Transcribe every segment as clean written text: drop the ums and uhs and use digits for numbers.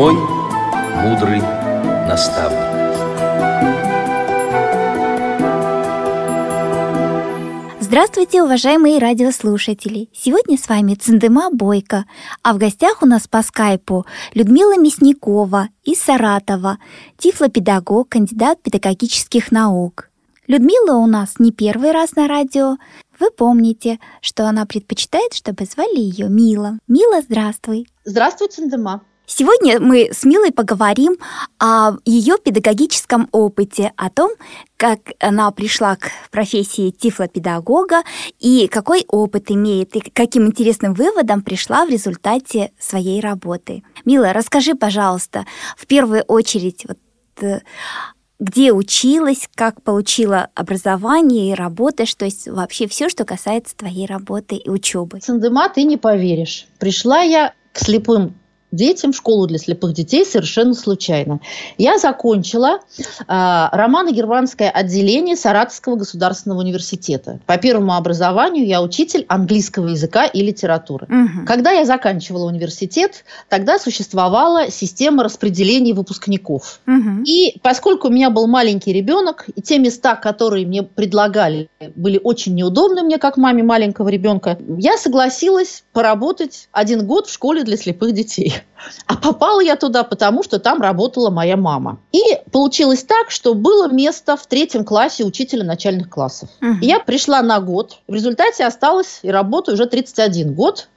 мой мудрый наставник. Здравствуйте, уважаемые радиослушатели! Сегодня с вами Циндыма Бойко, а в гостях у нас по скайпу Людмила Мясникова из Саратова, тифлопедагог, кандидат педагогических наук. Людмила у нас не первый раз на радио. Вы помните, что она предпочитает, чтобы звали ее Мила. Мила, здравствуй! Здравствуй, Циндыма! Сегодня мы с Милой поговорим о ее педагогическом опыте, о том, как она пришла к профессии тифлопедагога и какой опыт имеет, и к каким интересным выводам пришла в результате своей работы. Мила, расскажи, пожалуйста, в первую очередь, где училась, как получила образование и работаешь, то есть вообще все, что касается твоей работы и учебы. Циндыма, ты не поверишь. Пришла я к слепым детям, в школу для слепых детей совершенно случайно. Я закончила романо-германское отделение Саратовского государственного университета. По первому образованию я учитель английского языка и литературы. Угу. Когда я заканчивала университет, тогда существовала система распределения выпускников. Угу. И поскольку у меня был маленький ребенок, и те места, которые мне предлагали, были очень неудобны мне, как маме маленького ребенка, я согласилась поработать 1 год в школе для слепых детей. А попала я туда, потому что там работала моя мама. И получилось так, что было место в 3 классе учителя начальных классов. Угу. Я пришла на год. В результате осталась и работаю уже 31 год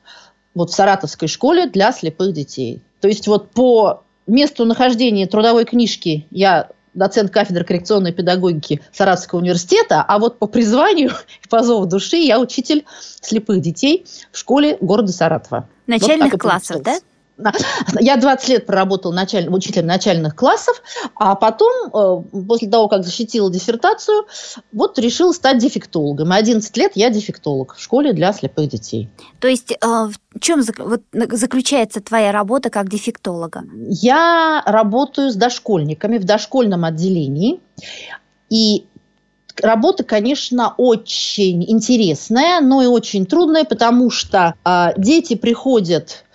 в саратовской школе для слепых детей. То есть по месту нахождения трудовой книжки я доцент кафедры коррекционной педагогики Саратовского университета, а по призванию и по зову души я учитель слепых детей в школе города Саратова. Начальных классов, да? Я 20 лет проработала учителем начальных классов, а потом, после того, как защитила диссертацию, решила стать дефектологом. 11 лет я дефектолог в школе для слепых детей. То есть в чем заключается твоя работа как дефектолога? Я работаю с дошкольниками в дошкольном отделении, и работа, конечно, очень интересная, но и очень трудная, потому что дети приходят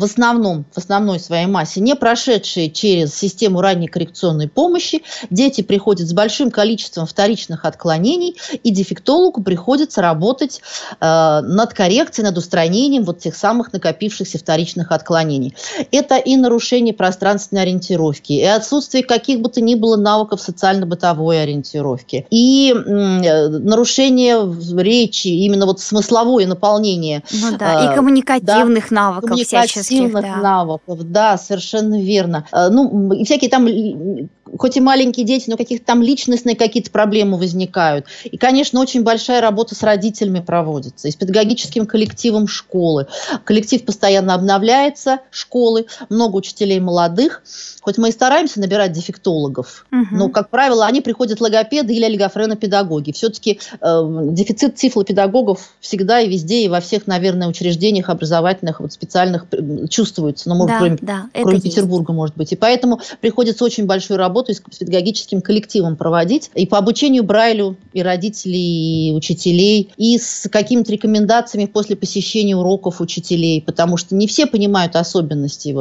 в основной своей массе, не прошедшие через систему ранней коррекционной помощи, дети приходят с большим количеством вторичных отклонений, и дефектологу приходится работать над коррекцией, над устранением тех самых накопившихся вторичных отклонений. Это и нарушение пространственной ориентировки, и отсутствие каких бы то ни было навыков социально-бытовой ориентировки, и нарушение речи, именно смысловое наполнение. И коммуникативных навыков всяческих. Навыков, да, совершенно верно. И всякие там, хоть и маленькие дети, но каких-то там личностные какие-то проблемы возникают. И, конечно, очень большая работа с родителями проводится, и с педагогическим коллективом школы. Коллектив постоянно обновляется, школы, много учителей молодых. Хоть мы и стараемся набирать дефектологов, но, как правило, они приходят логопеды или олигофренопедагоги. Все-таки дефицит тифлопедагогов всегда и везде, и во всех, наверное, учреждениях образовательных, специальных чувствуется, но, кроме Петербурга, может быть. И поэтому приходится очень большую работу с педагогическим коллективом проводить, и по обучению Брайлю, и родителей, и учителей, и с какими-то рекомендациями после посещения уроков учителей, потому что не все понимают особенности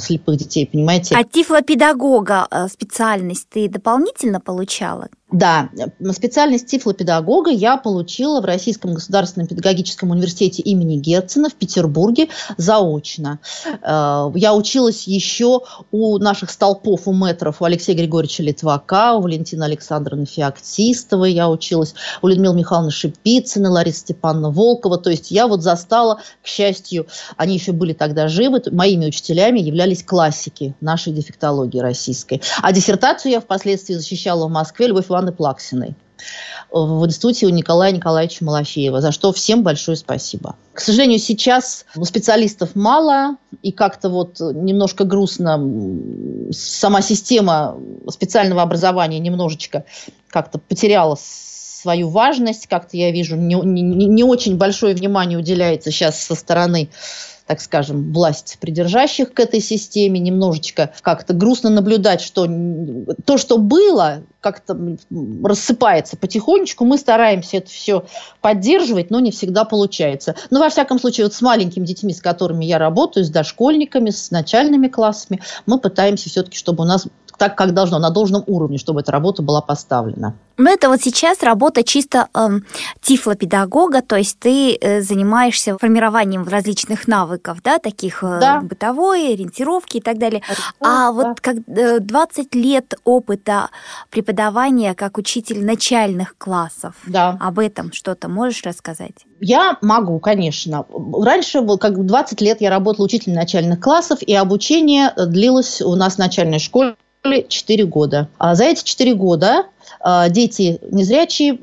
слепых детей, понимаете? А тифлопедагога специальность ты дополнительно получала? Да, специальность тифлопедагога я получила в Российском государственном педагогическом университете имени Герцена в Петербурге заочно. Я училась еще у наших столпов, у мэтров, у Алексея Григорьевича Литвака, у Валентины Александровны Феоктистовой, я училась у Людмилы Михайловны Шипицыны, Ларисы Степановны Волкова. То есть я застала, к счастью, они еще были тогда живы, моими учителями являлись классики нашей дефектологии российской. А диссертацию я впоследствии защищала в Москве, Львов Иванович Плаксиной в институте у Николая Николаевича Малофеева, за что всем большое спасибо. К сожалению, сейчас специалистов мало, и как-то немножко грустно, сама система специального образования немножечко как-то потеряла свою важность. Как-то я вижу, не очень большое внимание уделяется сейчас со стороны, так скажем, власть придержащих к этой системе. Немножечко как-то грустно наблюдать, что то, что было, как-то рассыпается потихонечку. Мы стараемся это все поддерживать, но не всегда получается. Но, во всяком случае, вот с маленькими детьми, с которыми я работаю, с дошкольниками, с начальными классами, мы пытаемся все-таки, чтобы у нас так, как должно, на должном уровне, чтобы эта работа была поставлена. Ну, это вот сейчас работа чисто тифлопедагога, то есть ты занимаешься формированием различных навыков, да, таких бытовой, ориентировки и так далее. Вот как 20 лет опыта преподавания как учитель начальных классов, об этом что-то можешь рассказать? Я могу, конечно. Раньше, как 20 лет я работала учителем начальных классов, и обучение длилось у нас в начальной школе 4 года. А за эти 4 года дети незрячие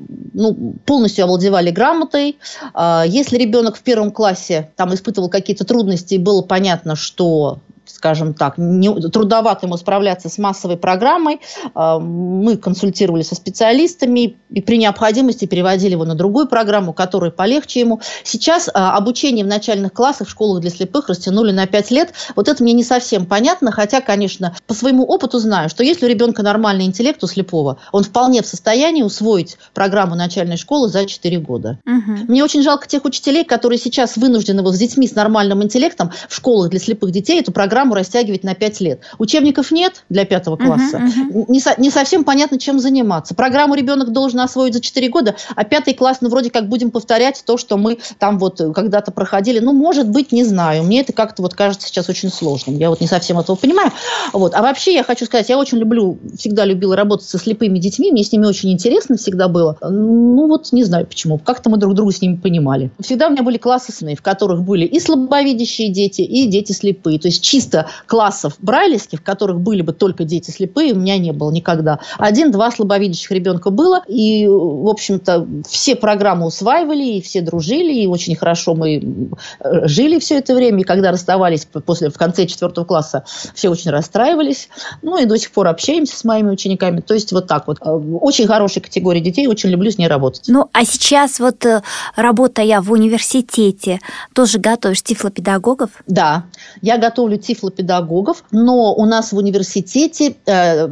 полностью овладевали грамотой. Если ребенок в первом классе там испытывал какие-то трудности, было понятно, что, скажем так, трудновато ему справляться с массовой программой, мы консультировались со специалистами и при необходимости переводили его на другую программу, которая полегче ему. Сейчас обучение в начальных классах в школах для слепых растянули на 5 лет. Вот это мне не совсем понятно, хотя, конечно, по своему опыту знаю, что если у ребенка нормальный интеллект, у слепого, он вполне в состоянии усвоить программу начальной школы за 4 года. Угу. Мне очень жалко тех учителей, которые сейчас вынуждены с детьми с нормальным интеллектом в школах для слепых детей эту программу растягивать на 5 лет. Учебников нет для 5 класса. Не совсем понятно, чем заниматься. Программу ребенок должен освоить за 4 года, а 5 класс, вроде как будем повторять то, что мы там вот когда-то проходили. Может быть, не знаю. Мне это как-то кажется сейчас очень сложным. Я не совсем этого понимаю. А вообще я хочу сказать, я очень всегда любила работать со слепыми детьми. Мне с ними очень интересно всегда было. Не знаю почему. Как-то мы друг друга с ними понимали. Всегда у меня были классы, в которых были и слабовидящие дети, и дети слепые. То есть чисто классов брайлевских, в которых были бы только дети слепые, у меня не было никогда. 1-2 слабовидящих ребенка было, и, в общем-то, все программы усваивали, и все дружили, и очень хорошо мы жили все это время, и когда расставались в конце 4 класса, все очень расстраивались, и до сих пор общаемся с моими учениками, то есть вот так вот. Очень хорошая категория детей, очень люблю с ней работать. А сейчас вот работая в университете, тоже готовишь тифлопедагогов? Да, я готовлю тифлопедагогов, но у нас в университете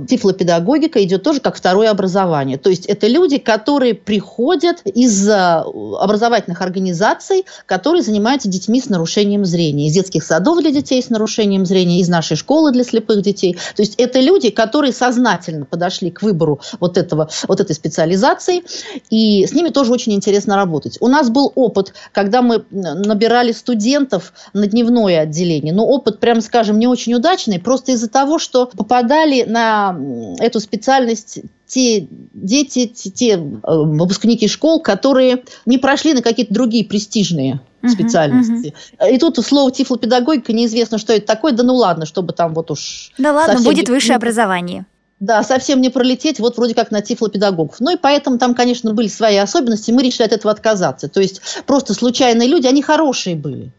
тифлопедагогика идет тоже как второе образование. То есть это люди, которые приходят из образовательных организаций, которые занимаются детьми с нарушением зрения, из детских садов для детей с нарушением зрения, из нашей школы для слепых детей. То есть это люди, которые сознательно подошли к выбору этой специализации, и с ними тоже очень интересно работать. У нас был опыт, когда мы набирали студентов на дневное отделение, но опыт, прям скажем, не очень удачный, просто из-за того, что попадали на эту специальность те дети, те выпускники школ, которые не прошли на какие-то другие престижные специальности. И тут слово тифлопедагогика, неизвестно, что это такое, чтобы там вот уж... Да ладно, будет высшее образование. Да, совсем не пролететь, вроде как на тифлопедагогов. И поэтому там, конечно, были свои особенности, мы решили от этого отказаться. То есть просто случайные люди, они хорошие были.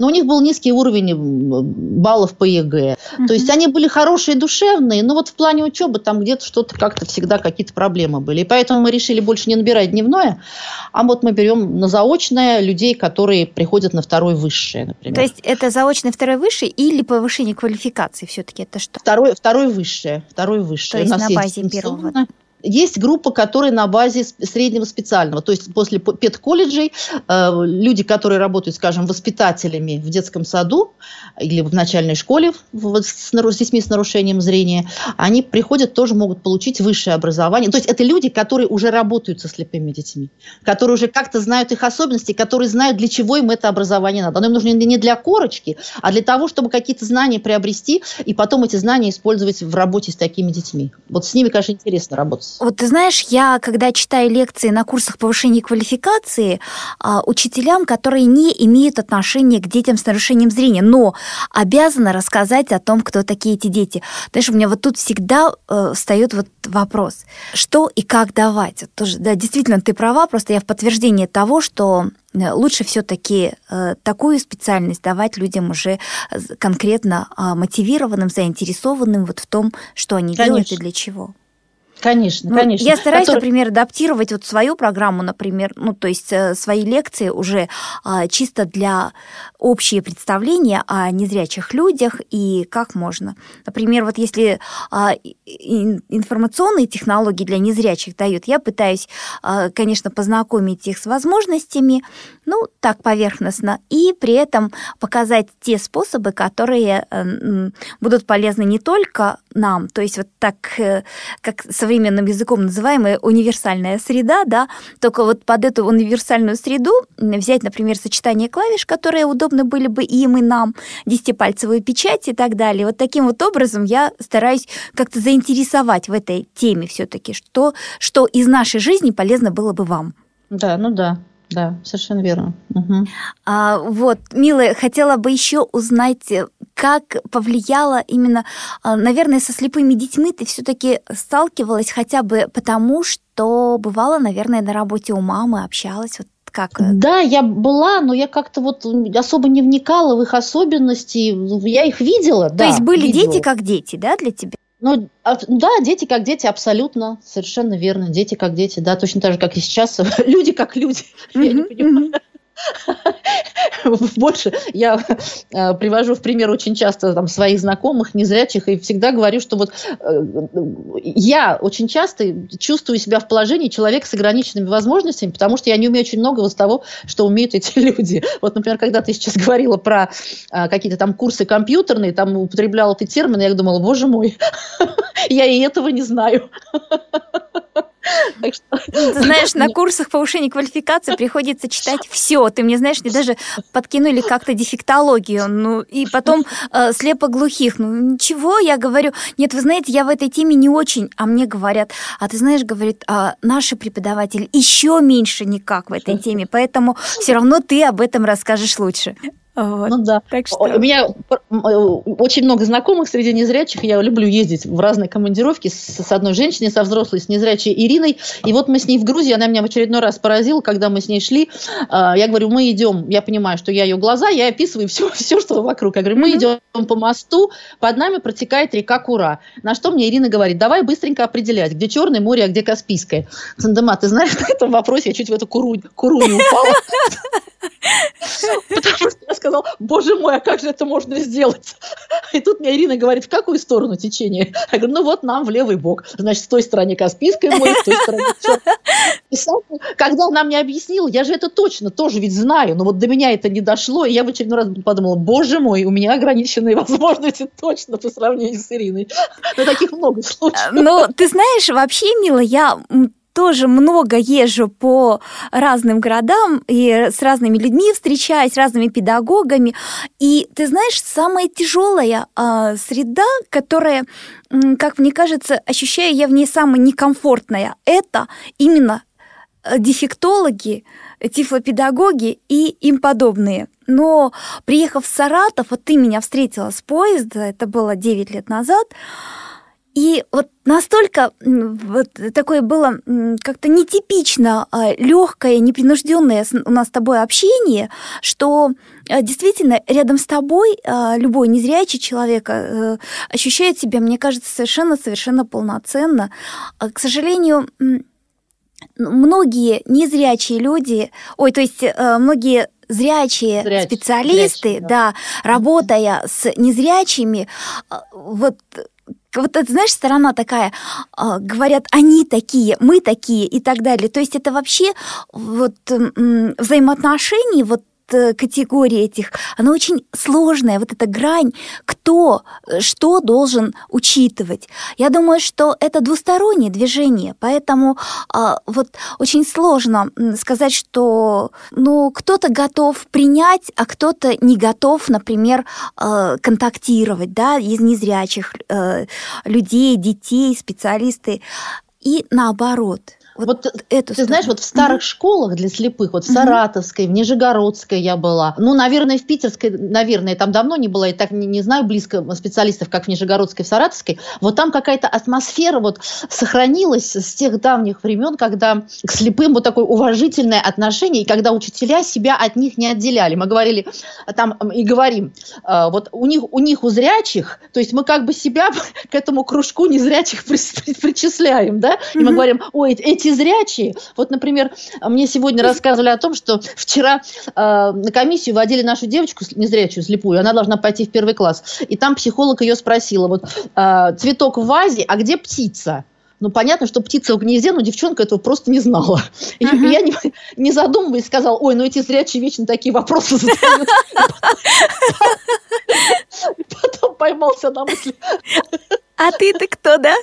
Но у них был низкий уровень баллов по ЕГЭ. То есть они были хорошие, душевные, но в плане учебы там где-то что-то как-то всегда какие-то проблемы были. И поэтому мы решили больше не набирать дневное, а мы берем на заочное людей, которые приходят на второе высшее, например. То есть это заочное второе высшее или повышение квалификации все-таки? Это что? Второе высшее. То есть на базе первого. Есть группа, которая на базе среднего специального. То есть после педколледжей люди, которые работают, скажем, воспитателями в детском саду или в начальной школе с детьми с нарушением зрения, они приходят, тоже могут получить высшее образование. То есть это люди, которые уже работают со слепыми детьми, которые уже как-то знают их особенности, которые знают, для чего им это образование надо. Оно им нужно не для корочки, а для того, чтобы какие-то знания приобрести и потом эти знания использовать в работе с такими детьми. С ними, конечно, интересно работать. Ты знаешь, я, когда читаю лекции на курсах повышения квалификации, учителям, которые не имеют отношения к детям с нарушением зрения, но обязаны рассказать о том, кто такие эти дети. Знаешь, у меня тут всегда встает вопрос, что и как давать. Да, действительно, ты права, просто я в подтверждении того, что лучше все-таки такую специальность давать людям уже конкретно мотивированным, заинтересованным в том, что они делают и для чего. Конечно, конечно. Я стараюсь, например, адаптировать вот свою программу, например, ну, то есть свои лекции уже чисто для общего представления о незрячих людях и как можно. Например, вот если информационные технологии для незрячих дают, я пытаюсь, конечно, познакомить их с возможностями, ну, так поверхностно, и при этом показать те способы, которые будут полезны не только нам, то есть вот так, как современным языком называемая универсальная среда, да, только вот под эту универсальную среду взять, например, сочетание клавиш, которые удобны были бы им и нам, десятипальцевую печать и так далее. Вот таким вот образом я стараюсь как-то заинтересовать в этой теме все-таки, что из нашей жизни полезно было бы вам. Да, ну да. Да, совершенно верно. Угу. Вот, милая, хотела бы еще узнать, как повлияло именно, наверное, со слепыми детьми ты все-таки сталкивалась хотя бы потому, что бывала, наверное, на работе у мамы, общалась, вот как? Да, я была, но я как-то вот особо не вникала в их особенности, я их видела. То есть были дети как дети, да, для тебя? Ну, да, дети как дети, абсолютно, совершенно верно, дети как дети, да, точно так же, как и сейчас, люди как люди, я не понимаю. Больше я привожу в пример очень часто там, своих знакомых, незрячих, и всегда говорю, что вот я очень часто чувствую себя в положении человека с ограниченными возможностями, потому что я не умею очень многого из того, что умеют эти люди. Вот, например, когда ты сейчас говорила про какие-то там курсы компьютерные, там употребляла ты термины, я думала, боже мой, я и этого не знаю. Ты знаешь, на курсах повышения квалификации приходится читать все. Ты мне знаешь, мне даже подкинули как-то дефектологию, ну и потом слепоглухих. Ну ничего, я говорю, нет, вы знаете, я в этой теме не очень, а мне говорят, а ты знаешь, говорит, наши преподаватели еще меньше никак в этой теме, поэтому все равно ты об этом расскажешь лучше. Вот. Ну да. Так что... У меня очень много знакомых среди незрячих. Я люблю ездить в разные командировки с одной женщиной, со взрослой, с незрячей Ириной. И вот мы с ней в Грузии, она меня в очередной раз поразила, когда мы с ней шли. Я говорю, мы идем, я понимаю, что я ее глаза, я описываю все, что вокруг. Я говорю, мы идем по мосту, под нами протекает река Кура. На что мне Ирина говорит, давай быстренько определять, где Черное море, а где Каспийское. Циндыма, ты знаешь, на этом вопросе я чуть в эту Куру не упала. Потому что я сказала, боже мой, а как же это можно сделать? И тут мне Ирина говорит, в какую сторону течение? Я говорю, ну вот нам в левый бок. Значит, с той стороны Каспийское море, с той стороны Черное. И сам, когда она мне объяснила, я же это точно тоже ведь знаю, но вот до меня это не дошло, и я в очередной раз подумала, боже мой, у меня ограниченные возможности точно по сравнению с Ириной. Но таких много случаев. Ну, ты знаешь, вообще, мила, я... тоже много езжу по разным городам и с разными людьми встречаюсь, с разными педагогами. И ты знаешь, самая тяжелая среда, которая, как мне кажется, ощущаю я в ней самая некомфортная, это именно дефектологи, тифлопедагоги и им подобные. Но приехав в Саратов, вот ты меня встретила с поезда, это было 9 лет назад, и вот настолько вот, такое было как-то нетипично легкое, непринужденное у нас с тобой общение, что действительно рядом с тобой любой незрячий человек ощущает себя, мне кажется, совершенно полноценно. К сожалению, многие незрячие люди, многие зрячие специалисты, да, работая с незрячими, вот это, знаешь, сторона такая, говорят, они такие, мы такие и так далее. То есть это вообще вот взаимоотношения, вот категории этих, она очень сложная, вот эта грань, кто что должен учитывать. Я думаю, что это двустороннее движение, поэтому вот очень сложно сказать, что ну, кто-то готов принять, а кто-то не готов, например, контактировать, да, из незрячих людей, детей, специалисты, и наоборот. Вот это ты знаешь, вот в старых школах для слепых, вот в Саратовской, в Нижегородской я была, ну, наверное, в Питерской, наверное, там давно не была, и так не знаю близко специалистов, как в Нижегородской, в Саратовской, вот там какая-то атмосфера вот сохранилась с тех давних времен, когда к слепым вот такое уважительное отношение, и когда учителя себя от них не отделяли. Мы говорили там и говорим, вот у них у зрячих, то есть мы как бы себя к этому кружку незрячих причисляем, да, и мы говорим, ой, эти зрячие. Вот, например, мне сегодня рассказывали о том, что вчера на комиссию водили нашу девочку незрячую, слепую, она должна пойти в первый класс, и там психолог ее спросила, вот цветок в вазе, а где птица? Ну, понятно, что птица в гнезде, но девчонка этого просто не знала. И я, не задумываясь, сказала, ой, ну эти зрячие вечно такие вопросы задают. Потом поймался на мысли. А ты-то кто, да?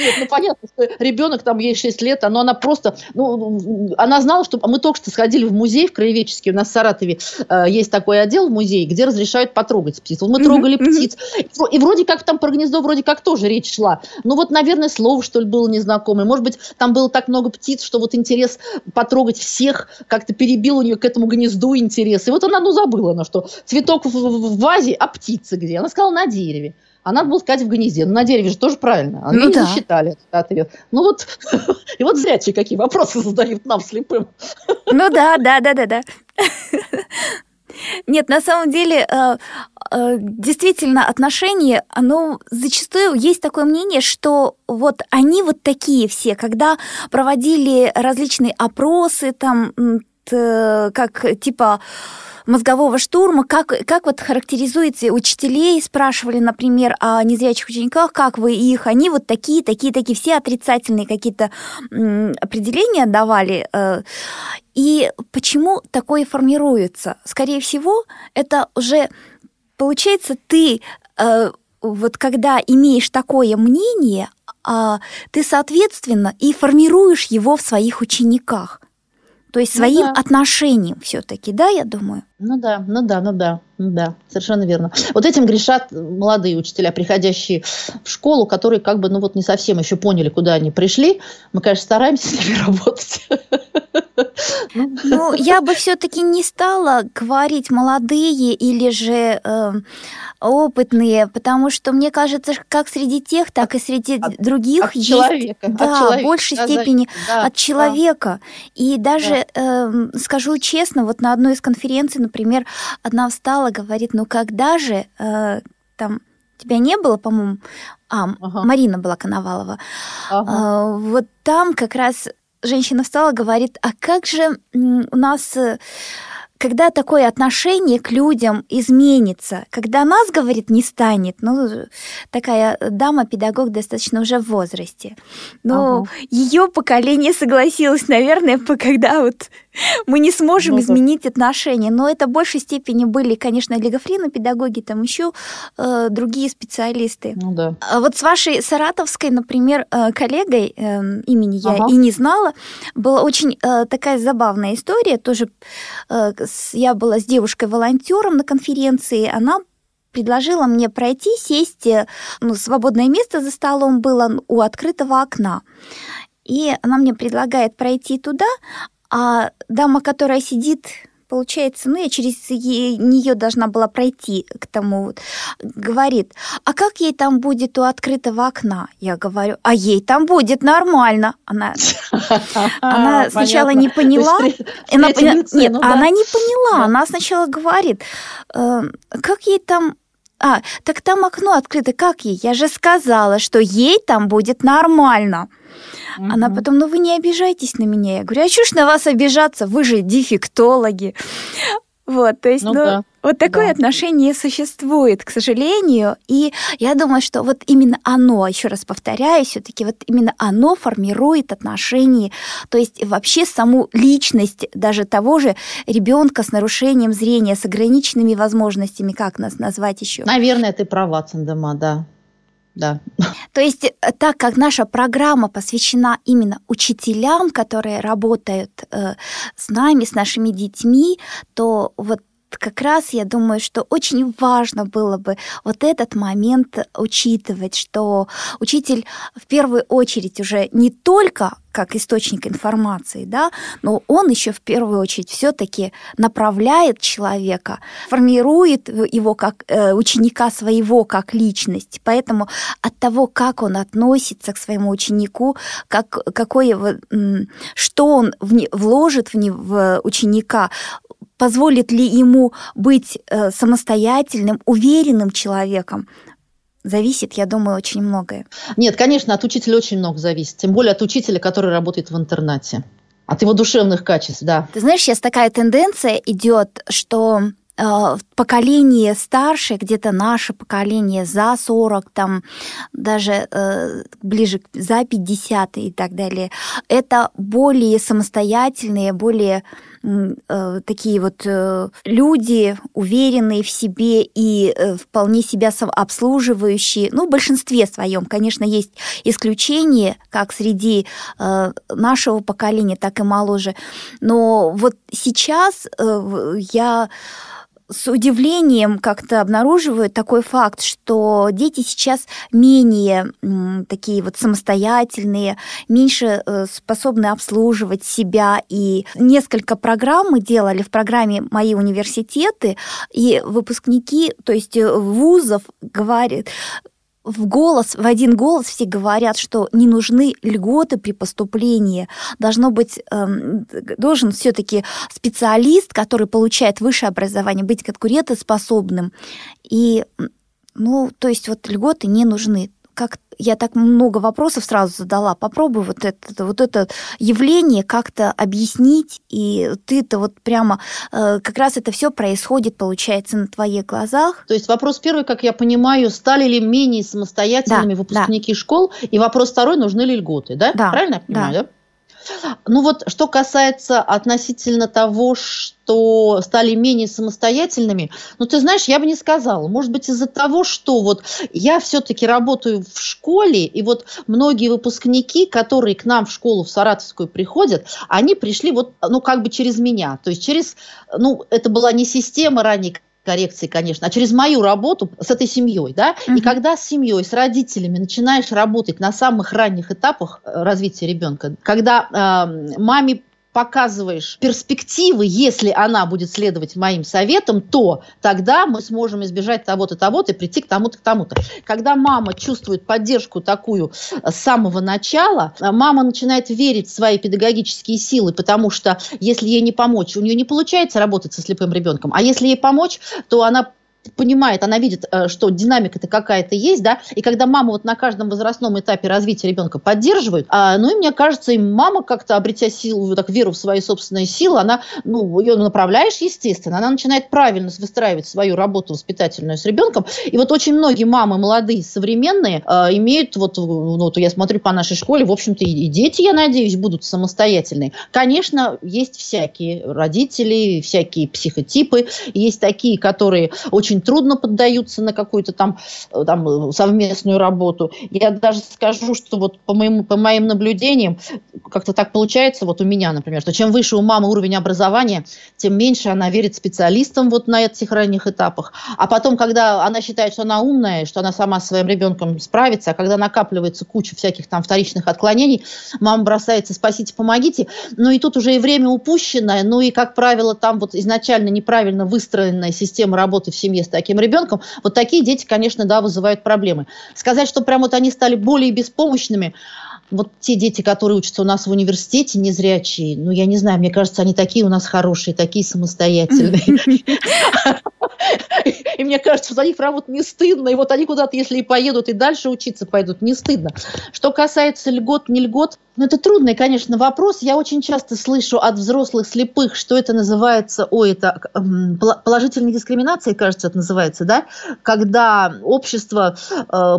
Нет, ну понятно, что ребенок, там ей 6 лет, но она просто, ну, она знала, что мы только что сходили в музей, в краеведческий, у нас в Саратове есть такой отдел в музее, где разрешают потрогать птиц. Вот мы трогали птиц, и вроде как там про гнездо вроде как тоже речь шла. Ну вот, наверное, слово, что ли, было незнакомое. Может быть, там было так много птиц, что вот интерес потрогать всех как-то перебил у нее к этому гнезду интерес. И вот она, ну, забыла, она что цветок в вазе, а птица где? Она сказала, на дереве. А надо было сказать в гнезде. Ну, на дереве же тоже правильно. Они не засчитали этот ответ. Ну, вот. И вот зрячие какие вопросы задают нам, слепым. Ну, да. Нет, на самом деле, действительно, отношения, оно зачастую есть такое мнение, что вот они вот такие все, когда проводили различные опросы, там, как типа мозгового штурма, как вот характеризуете учителей, спрашивали, например, о незрячих учениках, как вы их, они вот такие, все отрицательные какие-то определения давали. И почему такое формируется? Скорее всего, это уже, получается, ты вот когда имеешь такое мнение, ты, соответственно, и формируешь его в своих учениках. То есть своим отношением все-таки, да, я думаю? Ну да, совершенно верно. Вот этим грешат молодые учителя, приходящие в школу, которые как бы, ну вот не совсем еще поняли, куда они пришли. Мы, конечно, стараемся с ними работать. Ну, я бы все-таки не стала говорить молодые или же опытные, потому что мне кажется, как среди тех, так и среди других от есть человека, да, в большей степени от человека. И даже скажу честно, вот на одной из конференций, например, одна встала, говорит, ну когда же там тебя не было, по-моему, Марина была Коновалова, вот там как раз женщина встала, говорит, а как же у нас, когда такое отношение к людям изменится, когда нас, говорит, не станет, ну, такая дама-педагог достаточно уже в возрасте. Но ее поколение согласилось, наверное, когда вот мы не сможем изменить отношения. Но это в большей степени были, конечно, олигофренопедагоги, там еще другие специалисты. Ну, да. А вот с вашей саратовской, например, коллегой, имени я и не знала, была очень такая забавная история. Тоже я была с девушкой-волонтером на конференции, она предложила мне пройти, сесть, ну, свободное место за столом было у открытого окна. И она мне предлагает пройти туда, а дама, которая сидит, получается, ну, я через нее должна была пройти к тому, вот, говорит, а как ей там будет у открытого окна? Я говорю, а ей там будет нормально. Она сначала не поняла. Нет, она не поняла. Она сначала говорит, как ей там... А, так там окно открыто, как ей? Я же сказала, что ей там будет нормально. Она потом, ну вы не обижайтесь на меня. Я говорю, а чё ж на вас обижаться? Вы же дефектологи. Вот, то есть, вот такое отношение существует, к сожалению. И я думаю, что вот именно оно, еще раз повторяю, все-таки вот именно оно формирует отношения, то есть вообще саму личность даже того же ребенка с нарушением зрения, с ограниченными возможностями, как нас назвать еще? Наверное, ты права, Циндыма, да. То есть, так как наша программа посвящена именно учителям, которые работают с нами, с нашими детьми, то вот вот как раз я думаю, что очень важно было бы вот этот момент учитывать, что учитель в первую очередь уже не только как источник информации, да, но он еще в первую очередь все-таки направляет человека, формирует его как ученика своего как личность. Поэтому от того, как он относится к своему ученику, как, какое, что он вложит в ученика, позволит ли ему быть самостоятельным, уверенным человеком, зависит, я думаю, очень многое. Нет, конечно, от учителя очень много зависит. Тем более от учителя, который работает в интернате. От его душевных качеств, да. Ты знаешь, сейчас такая тенденция идет, что поколение старше, где-то наше поколение за 40, там, даже ближе за 50 и так далее, это более самостоятельные, более такие вот люди, уверенные в себе и вполне себя обслуживающие. Ну, в большинстве своем, конечно, есть исключения, как среди нашего поколения, так и моложе. Но вот сейчас я с удивлением как-то обнаруживаю такой факт, что дети сейчас менее такие вот самостоятельные, меньше способны обслуживать себя. И несколько программ мы делали в программе «Мои университеты», и выпускники, то есть вузов, говорят, в один голос все говорят, что не нужны льготы при поступлении. Должен все-таки специалист, который получает высшее образование, быть конкурентоспособным. И, ну, то есть вот льготы не нужны. Как я так много вопросов сразу задала. Попробуй вот это явление как-то объяснить, и ты-то вот прямо как раз это все происходит, получается, на твоих глазах. То есть вопрос первый, как я понимаю, стали ли менее самостоятельными выпускники школ, и вопрос второй, нужны ли льготы, да? Да. Правильно я понимаю, да? Ну вот, что касается относительно того, что стали менее самостоятельными, ну ты знаешь, я бы не сказала. Может быть, из-за того, что вот я все-таки работаю в школе, и вот многие выпускники, которые к нам в школу в Саратовскую приходят, они пришли вот, ну как бы через меня, то есть через, ну это была не система ранней коррекции, конечно, а через мою работу с этой семьей, да, и когда с семьей, с родителями начинаешь работать на самых ранних этапах развития ребенка, когда маме показываешь перспективы, если она будет следовать моим советам, то тогда мы сможем избежать того-то, того-то и прийти к тому-то, к тому-то. Когда мама чувствует поддержку такую с самого начала, мама начинает верить в свои педагогические силы, потому что если ей не помочь, у нее не получается работать со слепым ребенком, а если ей помочь, то она понимает, она видит, что динамика-то какая-то есть, да, и когда маму вот на каждом возрастном этапе развития ребенка поддерживают, ну и мне кажется, и мама как-то, обретя силу, так веру в свои собственные силы, она, ну, ее направляешь, естественно, она начинает правильно выстраивать свою работу воспитательную с ребенком, и вот очень многие мамы молодые, современные, имеют вот я смотрю по нашей школе, в общем-то, и дети, я надеюсь, будут самостоятельные. Конечно, есть всякие родители, всякие психотипы, есть такие, которые очень трудно поддаются на какую-то там совместную работу. Я даже скажу, что вот по моим наблюдениям как-то так получается, вот у меня, например, что чем выше у мамы уровень образования, тем меньше она верит специалистам вот на этих ранних этапах. А потом, когда она считает, что она умная, что она сама с своим ребенком справится, а когда накапливается куча всяких там вторичных отклонений, мама бросается «спасите, помогите», ну и тут уже и время упущенное, ну и, как правило, там вот изначально неправильно выстроенная система работы в семье с таким ребенком, вот такие дети, конечно, да, вызывают проблемы. Сказать, что прям вот они стали более беспомощными, вот те дети, которые учатся у нас в университете, незрячие, ну, я не знаю, мне кажется, они такие у нас хорошие, такие самостоятельные. И мне кажется, что за них, правда, не стыдно. И вот они куда-то, если и поедут, и дальше учиться пойдут, не стыдно. Что касается льгот, не льгот, ну, это трудный, конечно, вопрос. Я очень часто слышу от взрослых слепых, что это называется, это положительная дискриминация, кажется, это называется, да? Когда общество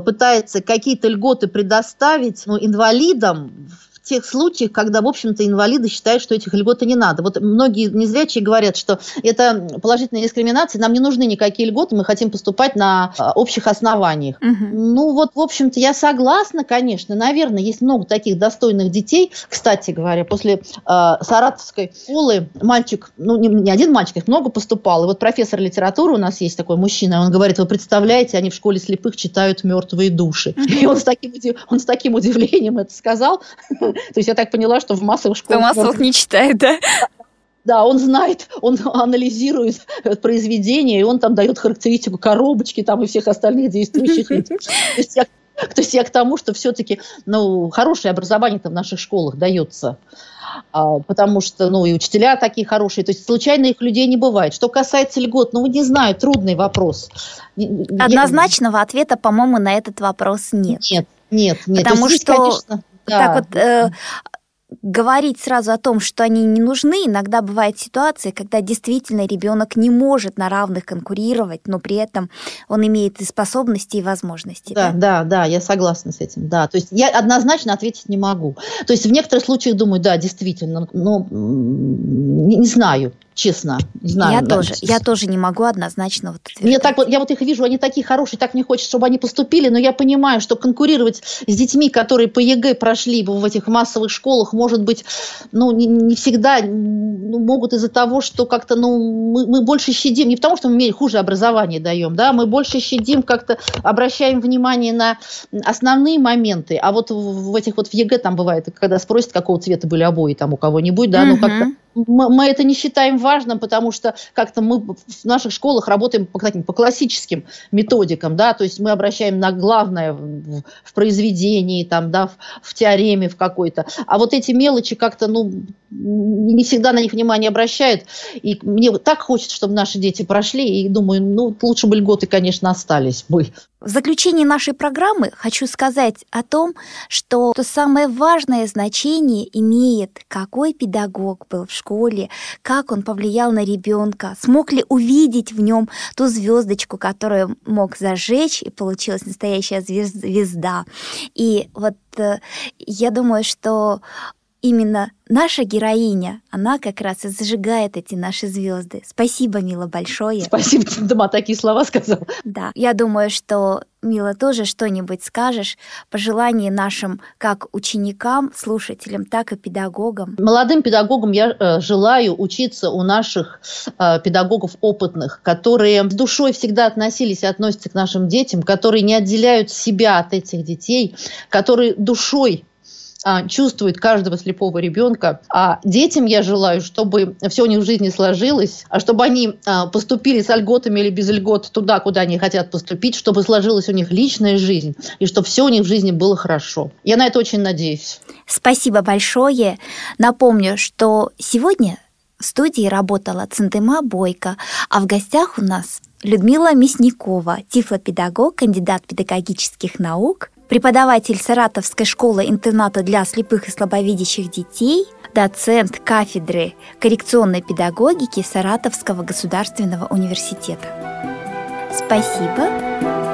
пытается какие-то льготы предоставить, ну, инвалидам, в тех случаях, когда, в общем-то, инвалиды считают, что этих льгот не надо. Вот многие незрячие говорят, что это положительная дискриминация, нам не нужны никакие льготы, мы хотим поступать на общих основаниях. Угу. Ну вот, в общем-то, я согласна, конечно, наверное, есть много таких достойных детей. Кстати говоря, после саратовской школы мальчик, ну не один мальчик, их много поступал, и вот профессор литературы у нас есть такой мужчина, он говорит, вы представляете, они в школе слепых читают «Мёртвые души». И он с таким удивлением это сказал. То есть я так поняла, что в массовых школах... В массовых не читает, да? Да, он знает, он анализирует произведение, и он там дает характеристику коробочки там, и всех остальных действующих лиц. То есть я к тому, что все-таки хорошее образование в наших школах дается. Потому что, и учителя такие хорошие, то есть случайно их людей не бывает. Что касается льгот, не знаю, трудный вопрос. Однозначного ответа, по-моему, на этот вопрос нет. Нет. Потому что, конечно, говорить сразу о том, что они не нужны, иногда бывают ситуации, когда действительно ребенок не может на равных конкурировать, но при этом он имеет и способности, и возможности. Да, я согласна с этим. Да, то есть я однозначно ответить не могу. То есть в некоторых случаях думаю, да, действительно, но не знаю. Честно, знаю. Я тоже не могу однозначно ответить. Я их вижу, они такие хорошие, так мне хочется, чтобы они поступили, но я понимаю, что конкурировать с детьми, которые по ЕГЭ прошли в этих массовых школах, может быть, не всегда могут из-за того, что как-то мы больше щадим, не потому, что мы хуже образование даем, да, мы больше щадим, как-то обращаем внимание на основные моменты, а вот в этих в ЕГЭ там бывает, когда спросят, какого цвета были обои там у кого-нибудь, да, как-то мы это не считаем важным, потому что как-то мы в наших школах работаем по классическим методикам, да, то есть мы обращаем на главное в произведении, там, да, в теореме в какой-то, а вот эти мелочи как-то, не всегда на них внимание обращают, и мне так хочется, чтобы наши дети прошли, и думаю, лучше бы льготы, конечно, остались бы. В заключении нашей программы хочу сказать о том, что самое важное значение имеет, какой педагог был в школе, как он повлиял на ребенка, смог ли увидеть в нем ту звездочку, которую мог зажечь, и получилась настоящая звезда. И вот я думаю, что именно наша героиня, она как раз и зажигает эти наши звезды. Спасибо, Мила, большое. Спасибо, Циндыма, такие слова сказала. Да, я думаю, что, Мила, тоже что-нибудь скажешь. Пожелание нашим как ученикам, слушателям, так и педагогам. Молодым педагогам я желаю учиться у наших педагогов опытных, которые с душой всегда относились и относятся к нашим детям, которые не отделяют себя от этих детей, которые душой чувствует каждого слепого ребенка. А детям я желаю, чтобы все у них в жизни сложилось, а чтобы они поступили с льготами или без льгот туда, куда они хотят поступить, чтобы сложилась у них личная жизнь, и чтобы все у них в жизни было хорошо. Я на это очень надеюсь. Спасибо большое. Напомню, что сегодня в студии работала Циндыма Бойко, а в гостях у нас Людмила Мясникова, тифлопедагог, кандидат педагогических наук, преподаватель Саратовской школы-интерната для слепых и слабовидящих детей, доцент кафедры коррекционной педагогики Саратовского государственного университета. Спасибо.